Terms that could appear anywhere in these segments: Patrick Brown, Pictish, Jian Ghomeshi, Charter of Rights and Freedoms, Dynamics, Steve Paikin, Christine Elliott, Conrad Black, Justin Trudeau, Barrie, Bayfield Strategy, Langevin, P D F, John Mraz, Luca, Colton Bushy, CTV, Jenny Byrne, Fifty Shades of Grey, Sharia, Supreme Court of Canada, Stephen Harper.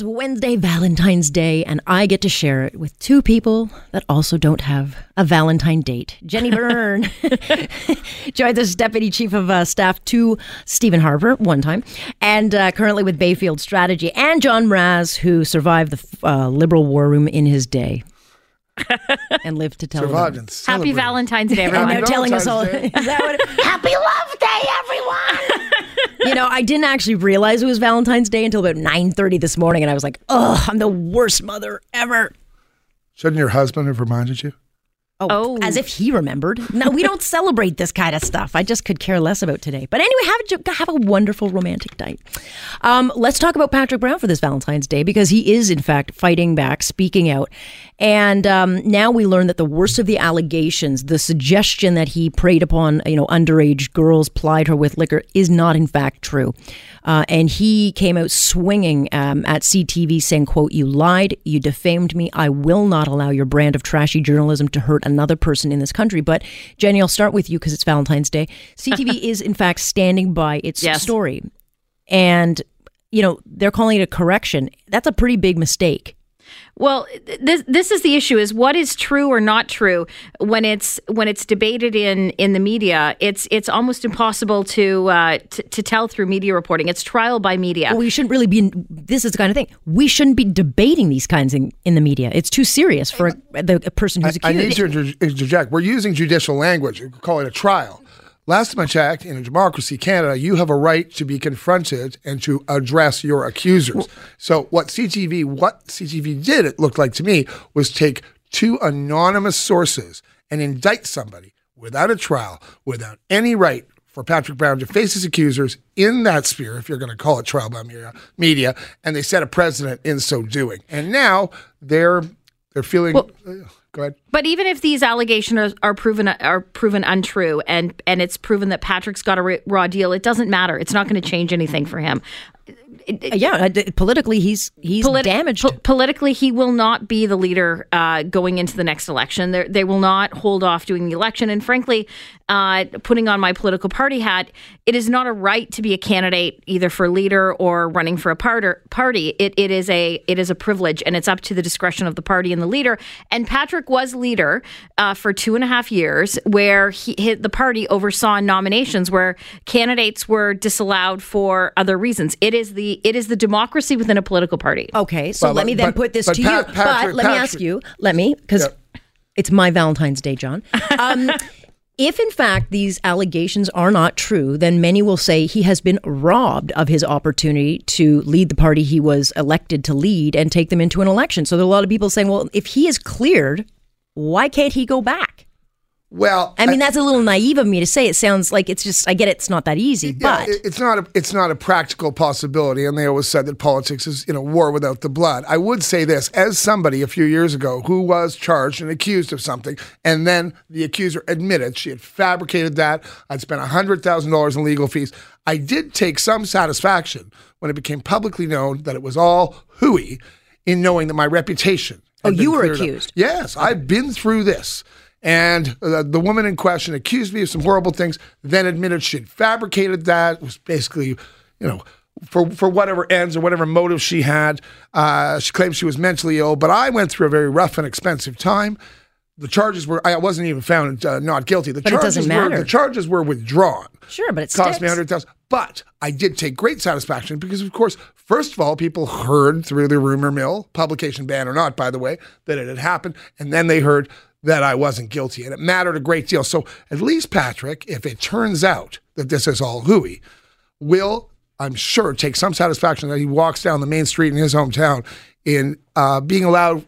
It's Wednesday, Valentine's Day, and I get to share it with two people that also don't have a Valentine date. Jenny Byrne joined as Deputy Chief of Staff to Stephen Harper one time, and currently with Bayfield Strategy, and John Mraz, who survived the Liberal war room in his day. And live to tell us. Happy Valentine's Day, everyone. They're telling us all. Is that what it, happy love day, everyone. You know, I didn't actually realize it was Valentine's Day until about 9:30 this morning, and I was like, "Oh, I'm the worst mother ever." Shouldn't your husband have reminded you? Oh, as if he remembered. No, we don't celebrate this kind of stuff. I just could care less about today. But anyway, have a wonderful romantic night. Let's talk about Patrick Brown for this Valentine's Day, because he is, in fact, fighting back, speaking out. And now we learn that the worst of the allegations, the suggestion that he preyed upon, underage girls, plied her with liquor, is not, in fact, true. And he came out swinging at CTV saying, quote, "You lied, you defamed me. I will not allow your brand of trashy journalism to hurt another person in this country." But Jenny, I'll start with you because it's Valentine's Day. CTV is in fact standing by its story, and they're calling it a correction. That's a pretty big mistake. Well, this is the issue: is what is true or not true when it's debated in the media. It's almost impossible to tell through media reporting. It's trial by media. Well, we shouldn't really be. This is the kind of thing we shouldn't be debating these kinds in the media. It's too serious for the person who's accused. I need to interject. We're using judicial language. We call it a trial. Last time I checked, in a democracy, Canada, you have a right to be confronted and to address your accusers. So what CTV did, it looked like to me, was take two anonymous sources and indict somebody without a trial, without any right for Patrick Brown to face his accusers in that sphere, if you're going to call it trial by media, and they set a precedent in so doing. And now they're feeling... Well, go ahead. But even if these allegations are proven untrue, and it's proven that Patrick's got a raw deal, it doesn't matter. It's not going to change anything for him. Politically, he's damaged. Politically, he will not be the leader going into the next election. They will not hold off doing the election. And frankly, putting on my political party hat, it is not a right to be a candidate either for leader or running for a party. It is a privilege, and it's up to the discretion of the party and the leader. And Patrick was leader for 2.5 years, where the party oversaw nominations where candidates were disallowed for other reasons. It is the democracy within a political party. Okay, so let me ask you, because it's my Valentine's Day, John. If, in fact, these allegations are not true, then many will say he has been robbed of his opportunity to lead the party he was elected to lead and take them into an election. So there are a lot of people saying, well, if he is cleared, why can't he go back? Well, I mean, that's a little naive of me to say. It sounds like it's just, I get it, it's not that easy, but it's not a practical possibility. And they always said that politics is, war without the blood. I would say this as somebody a few years ago who was charged and accused of something, and then the accuser admitted she had fabricated that. I'd spent $100,000 in legal fees. I did take some satisfaction when it became publicly known that it was all hooey, in knowing that my reputation. Oh, you were accused? Up. Yes, I've been through this. And the woman in question accused me of some horrible things, then admitted she'd fabricated that. It was basically, for whatever ends or whatever motive she had. She claimed she was mentally ill, but I went through a very rough and expensive time. The charges were, I wasn't even found not guilty. The charges were withdrawn. Sure, but it cost me $100,000. But I did take great satisfaction because, of course, first of all, people heard through the rumor mill, publication ban or not, by the way, that it had happened. And then they heard that I wasn't guilty, and it mattered a great deal. So at least Patrick, if it turns out that this is all hooey, will, I'm sure, take some satisfaction that he walks down the main street in his hometown in being allowed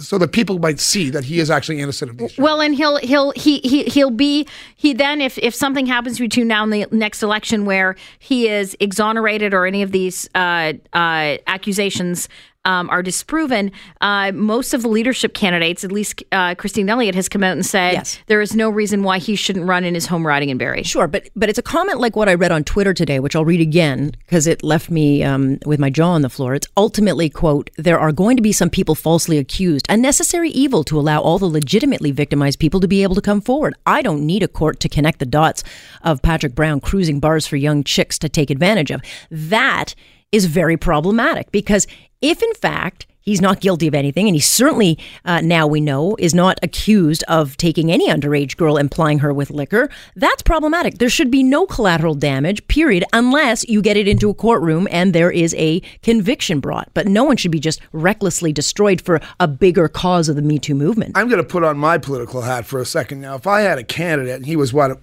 so that people might see that he is actually innocent of these charges. Well, and he'll be, if something happens between now and the next election where he is exonerated or any of these accusations are disproven, most of the leadership candidates, at least Christine Elliott, has come out and said there is no reason why he shouldn't run in his home riding in Barrie. Sure, but it's a comment like what I read on Twitter today, which I'll read again because it left me with my jaw on the floor. It's ultimately, quote, "There are going to be some people falsely accused, a necessary evil to allow all the legitimately victimized people to be able to come forward. I don't need a court to connect the dots of Patrick Brown cruising bars for young chicks to take advantage of." That is very problematic, because if, in fact, he's not guilty of anything, and he certainly, now we know, is not accused of taking any underage girl and plying her with liquor. That's problematic. There should be no collateral damage, period, unless you get it into a courtroom and there is a conviction brought. But no one should be just recklessly destroyed for a bigger cause of the Me Too movement. I'm going to put on my political hat for a second now. If I had a candidate, and he was, in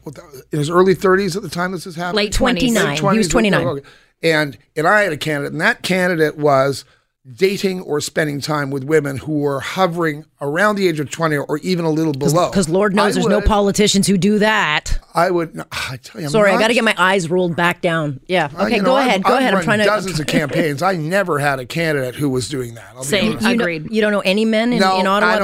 his early 30s at the time this is happening? Late 20s. Late 20s. He was 29. Okay. And I had a candidate, and that candidate was dating or spending time with women who were hovering around the age of 20 or even a little below. Because Lord knows there's no politicians who do that. I got to get my eyes rolled back down. Yeah. Okay, go ahead. I'm trying to. Dozens of campaigns. I never had a candidate who was doing that. Same. Agreed. You don't know any men in Ottawa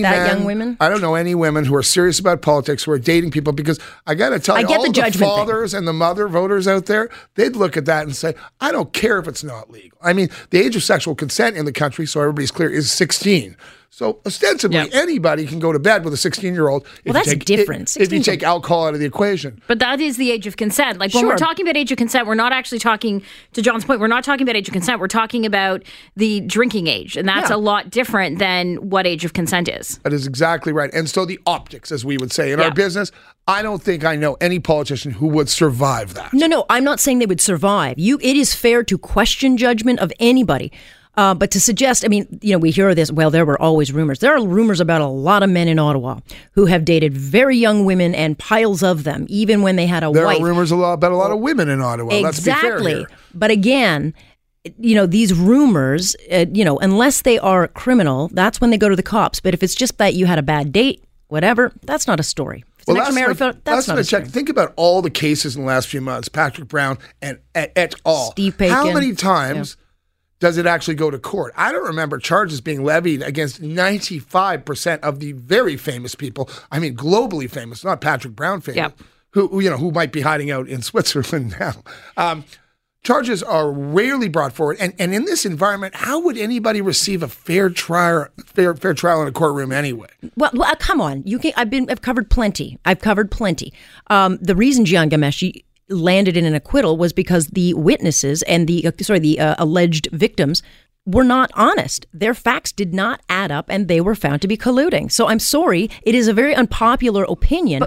young women? I don't know any women who are serious about politics who are dating people, because I got to tell you, all the fathers and the mother voters out there, they'd look at that and say, I don't care if it's not legal. I mean, the age of sexual consent in the country, so everybody's clear, is 16. So ostensibly, anybody can go to bed with a 16-year-old. Well, that's a difference. If you take alcohol out of the equation. But that is the age of consent. Like, when we're talking about age of consent, we're not actually talking, to John's point, we're not talking about age of consent. We're talking about the drinking age. And that's a lot different than what age of consent is. That is exactly right. And so the optics, as we would say in our business, I don't think I know any politician who would survive that. No, I'm not saying they would survive. It is fair to question judgment of anybody. But to suggest, we hear this, there were always rumors. There are rumors about a lot of men in Ottawa who have dated very young women, and piles of them, even when they had a wife. There are rumors about a lot of women in Ottawa. Exactly. Let's be fair here. But again, these rumors, unless they are criminal, that's when they go to the cops. But if it's just that you had a bad date, whatever, that's not a story. That's not a story. Think about all the cases in the last few months, Patrick Brown and et al. Steve Paikin. How many times does it actually go to court? I don't remember charges being levied against 95% of the very famous people. I mean, globally famous, not Patrick Brown famous, who might be hiding out in Switzerland now. Charges are rarely brought forward, and in this environment, how would anybody receive a fair trial in a courtroom anyway? Well, come on, I've covered plenty. The reason Jian Ghomeshi landed in an acquittal was because the witnesses and the alleged victims were not honest. Their facts did not add up, and they were found to be colluding. So I'm sorry, it is a very unpopular opinion.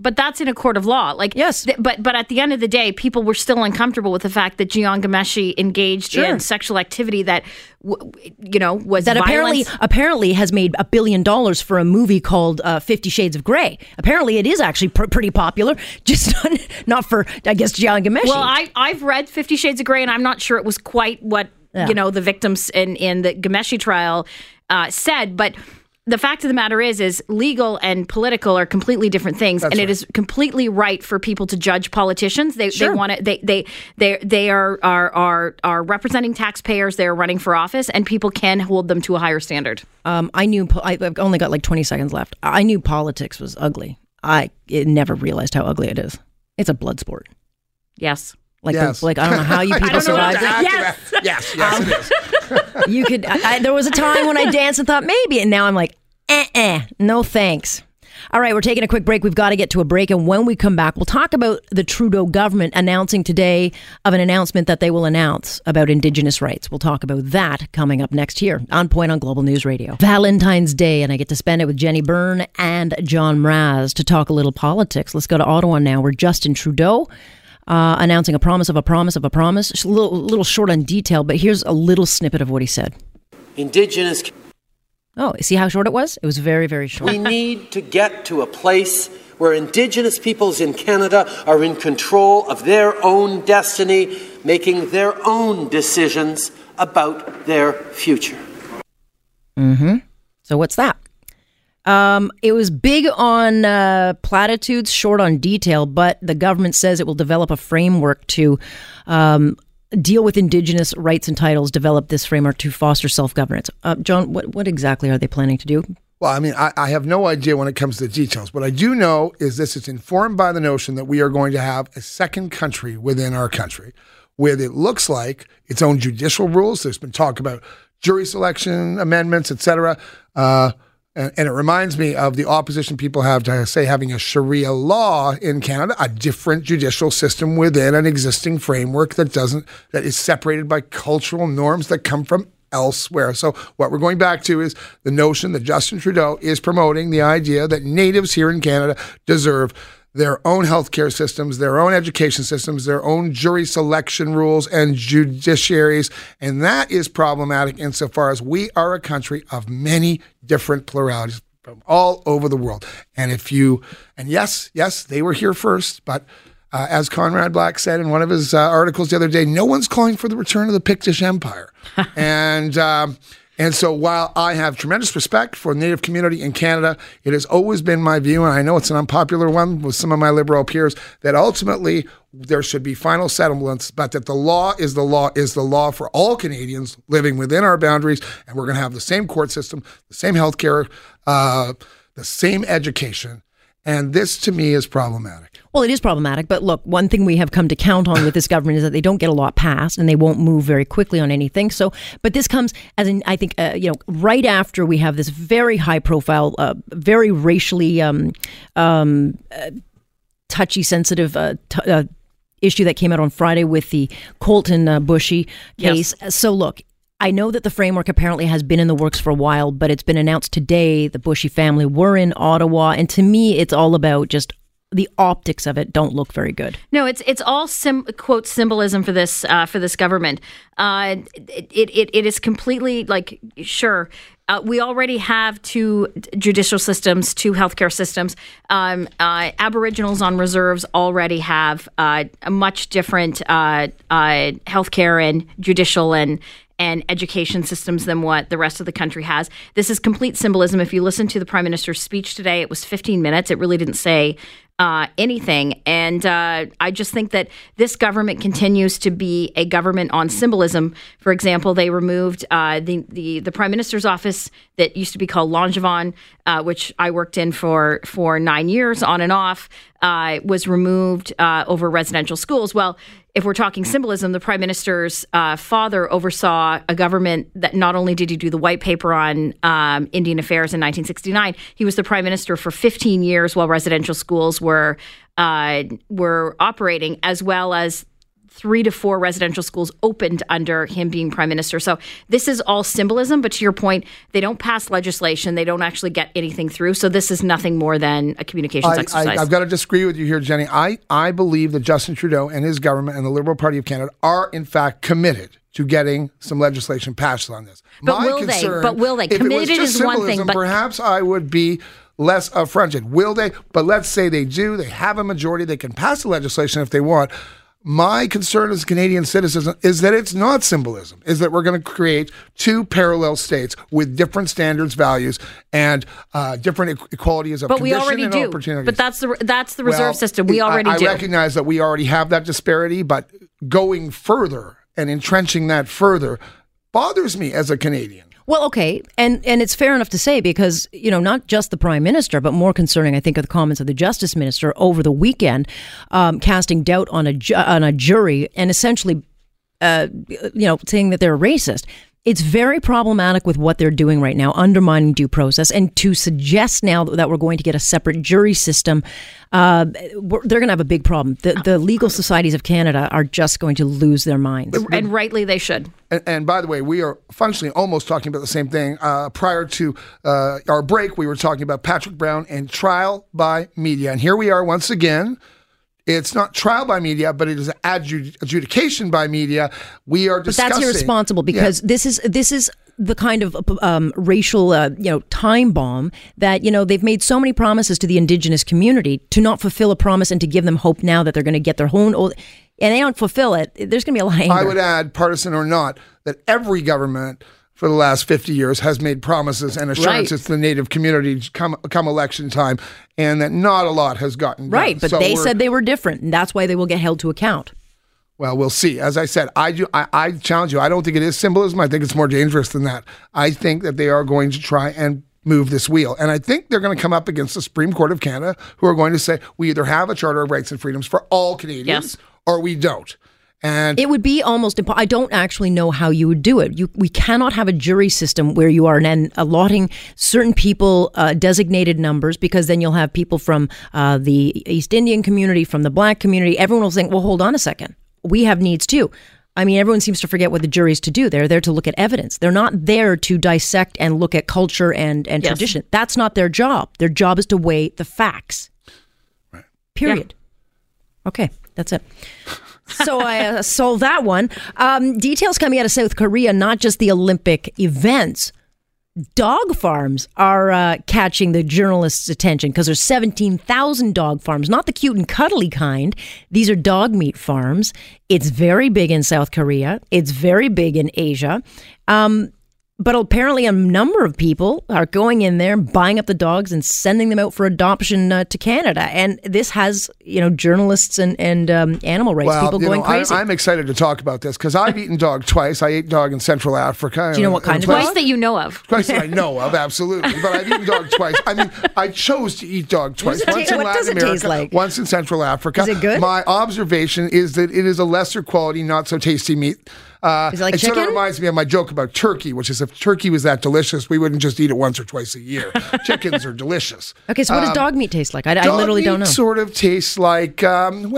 But that's in a court of law. Yes. But at the end of the day, people were still uncomfortable with the fact that Jian Ghomeshi engaged in sexual activity that was that violence. Apparently has made $1 billion for a movie called 50 Shades of Grey. Apparently, it is actually pretty popular, just not for, I guess, Jian Ghomeshi. Well, I've read 50 Shades of Grey, and I'm not sure it was quite what the victims in the Ghomeshi trial said, but. The fact of the matter is legal and political are completely different things. That's and right. It is completely right for people to judge politicians. They want to, they are representing taxpayers. They are running for office, and people can hold them to a higher standard. I've only got 20 seconds left. I knew politics was ugly. I never realized how ugly it is. It's a blood sport. Yes. I don't know how you people survive it. Yes, it is. You could. There was a time when I danced and thought maybe, and now I'm like, no thanks. All right, we're taking a quick break. We've got to get to a break, and when we come back, we'll talk about the Trudeau government announcing today of an announcement that they will announce about Indigenous rights. We'll talk about that coming up next here on Point on Global News Radio. Valentine's Day, and I get to spend it with Jenny Byrne and John Mraz to talk a little politics. Let's go to Ottawa now, where Justin Trudeau announcing a promise of a promise of a promise. It's a little short on detail, but here's a little snippet of what he said. Indigenous. Oh, see how short it was? It was very, very short. We need to get to a place where Indigenous peoples in Canada are in control of their own destiny, making their own decisions about their future. Mm-hmm. So what's that? It was big on platitudes, short on detail, but the government says it will develop a framework to deal with Indigenous rights and titles, develop this framework to foster self-governance. John, what exactly are they planning to do? Well, I have no idea when it comes to the details. What I do know is this is informed by the notion that we are going to have a second country within our country, with it looks like its own judicial rules. There's been talk about jury selection, amendments, etc., And it reminds me of the opposition people have to, say, having a Sharia law in Canada, a different judicial system within an existing framework that is separated by cultural norms that come from elsewhere. So what we're going back to is the notion that Justin Trudeau is promoting the idea that natives here in Canada deserve their own healthcare systems, their own education systems, their own jury selection rules and judiciaries. And that is problematic insofar as we are a country of many different pluralities from all over the world. And yes, they were here first, but as Conrad Black said in one of his articles the other day, no one's calling for the return of the Pictish Empire. And so while I have tremendous respect for the Native community in Canada, it has always been my view, and I know it's an unpopular one with some of my Liberal peers, that ultimately there should be final settlements, but that the law is the law is the law for all Canadians living within our boundaries, and we're going to have the same court system, the same healthcare, the same education. And this, to me, is problematic. Well, it is problematic. But look, one thing we have come to count on with this government is that they don't get a lot passed and they won't move very quickly on anything. So, but this comes as an, I think, right after we have this very high profile, very racially touchy, sensitive issue that came out on Friday with the Colton Bushy case. Yes. So look, I know that the framework apparently has been in the works for a while, but it's been announced today. The Bushy family were in Ottawa, and to me, it's all about just the optics of it don't look very good. No, it's all quote symbolism for this government. It is completely like sure. We already have two judicial systems, two healthcare systems. Aboriginals on reserves already have a much different healthcare and judicial and education systems than what the rest of the country has. This is complete symbolism. If you listen to the Prime Minister's speech today, it was 15 minutes. It really didn't say anything. And I just think that this government continues to be a government on symbolism. For example, they removed the Prime Minister's office that used to be called Langevin, which I worked in for 9 years on and off, was removed over residential schools. Well, if we're talking symbolism, the Prime Minister's father oversaw a government that not only did he do the white paper on Indian affairs in 1969, he was the Prime Minister for 15 years while residential schools were operating, as well as 3 to 4 residential schools opened under him being Prime Minister. So this is all symbolism, but to your point, they don't pass legislation. They don't actually get anything through. So this is nothing more than a communications exercise. I've got to disagree with you here, Jenny. I believe that Justin Trudeau and his government and the Liberal Party of Canada are, in fact, committed to getting some legislation passed on this. But will they? Committed is one thing. But perhaps I would be less affronted. Will they? But let's say they do. They have a majority. They can pass the legislation if they want. My concern as a Canadian citizen is that it's not symbolism, is that we're going to create two parallel states with different standards, values, and different equalities of condition and opportunities. But that's the reserve system. I recognize that we already have that disparity, but going further and entrenching that further bothers me as a Canadian. Well, okay, and it's fair enough to say because, not just the Prime Minister, but more concerning, I think, are the comments of the Justice Minister over the weekend, casting doubt on a jury and essentially, saying that they're racist. It's very problematic with what they're doing right now, undermining due process, and to suggest now that we're going to get a separate jury system, they're going to have a big problem. The legal societies of Canada are just going to lose their minds. And rightly they should. And by the way, we are functionally almost talking about the same thing. Prior to our break, we were talking about Patrick Brown and trial by media. And here we are once again. It's not trial by media, but it is adjudication by media. We are discussing. But that's irresponsible because this is the kind of racial time bomb that they've made so many promises to the Indigenous community to not fulfill a promise and to give them hope now that they're going to get their own and they don't fulfill it. There's going to be a lot of anger. I would add, partisan or not, that every government for the last 50 years has made promises and assurances to the Native community come election time, and that not a lot has gotten done. Right, but so they said they were different, and that's why they will get held to account. Well, we'll see. As I said, I challenge you. I don't think it is symbolism. I think it's more dangerous than that. I think that they are going to try and move this wheel. And I think they're going to come up against the Supreme Court of Canada, who are going to say, we either have a Charter of Rights and Freedoms for all Canadians, or we don't. And it would be almost impossible. I don't actually know how you would do it. We cannot have a jury system where you are then allotting certain people designated numbers, because then you'll have people from the East Indian community, from the Black community. Everyone will think, well, hold on a second. We have needs too. I mean, everyone seems to forget what the jury's to do. They're there to look at evidence. They're not there to dissect and look at culture and yes. tradition. That's not their job. Their job is to weigh the facts. Right. Period. Yeah. Okay, that's it. So I sold that one. Details coming out of South Korea, not just the Olympic events. Dog farms are catching the journalists' attention because there's 17,000 dog farms, not the cute and cuddly kind. These are dog meat farms. It's very big in South Korea. It's very big in Asia. But apparently a number of people are going in there, buying up the dogs and sending them out for adoption to Canada. And this has, you know, journalists and animal rights people going crazy. I'm excited to talk about this because I've eaten dog twice. I ate dog in Central Africa. Do you know what kind of dog? Twice that you know of. Twice that I know of, absolutely. But I've eaten dog twice. I mean, I chose to eat dog twice. Once in Latin America, like? Once in Central Africa. Is it good? My observation is that it is a lesser quality, not so tasty meat. Is it like chicken? Sort of reminds me of my joke about turkey, which is if turkey was that delicious, we wouldn't just eat it once or twice a year. Chickens are delicious. Okay, so what does dog meat taste like? I literally don't know. Dog meat sort of tastes like, button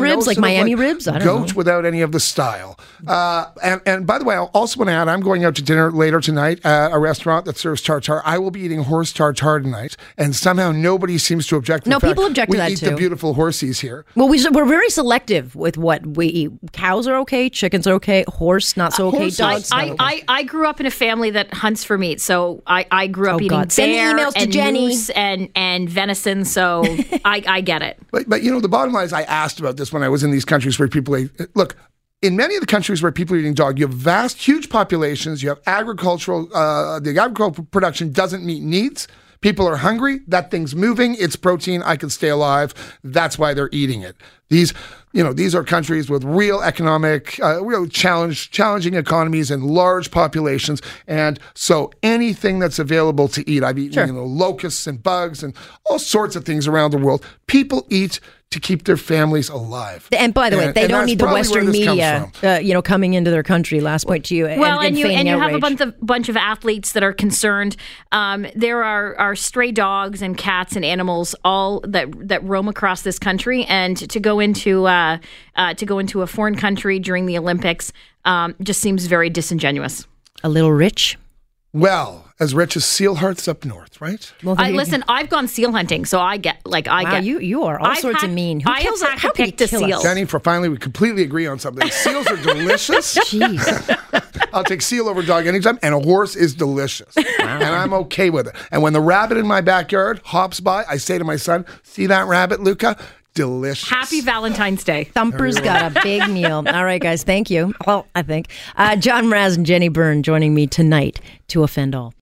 ribs, like Miami ribs? I don't know. Goat without any of the style. And by the way, I also want to add, I'm going out to dinner later tonight at a restaurant that serves tartare. I will be eating horse tartare tonight, and somehow nobody seems to object. No, people object to that too. We eat the beautiful horsies here. Well, we're very selective with what we eat. Cows are okay, chickens are okay, horse not so okay, dogs. I grew up in a family that hunts for meat, so I grew up eating bear and moose and venison, so I get it. But you know, the bottom line is, I asked about this when I was in these countries where people ate. Look, in many of the countries where people are eating dog, you have huge populations, you have the agricultural production doesn't meet needs. People are hungry. That thing's moving. It's protein. I can stay alive. That's why they're eating it. These are countries with real economic, real challenging economies and large populations. And so anything that's available to eat, I've eaten, locusts and bugs and all sorts of things around the world. People eat to keep their families alive. And by the way, they don't need the Western media, coming into their country. Last point to you. Well, and you have a bunch of athletes that are concerned. There are stray dogs and cats and animals all that roam across this country, and to go into a foreign country during the Olympics just seems very disingenuous. A little rich. Well, as rich as seal hearts up north, right? Well, listen, I've gone seal hunting, so I get you are all sorts of mean. Who kills it? How can you kill seal? Jenny, finally, we completely agree on something. Seals are delicious. Jeez, I'll take seal over dog anytime, and a horse is delicious, and I'm okay with it. And when the rabbit in my backyard hops by, I say to my son, "See that rabbit, Luca? Delicious." Happy Valentine's Day. Thumper's got a big meal. All right, guys. Thank you. Well, I think John Mraz and Jenny Byrne joining me tonight to offend all.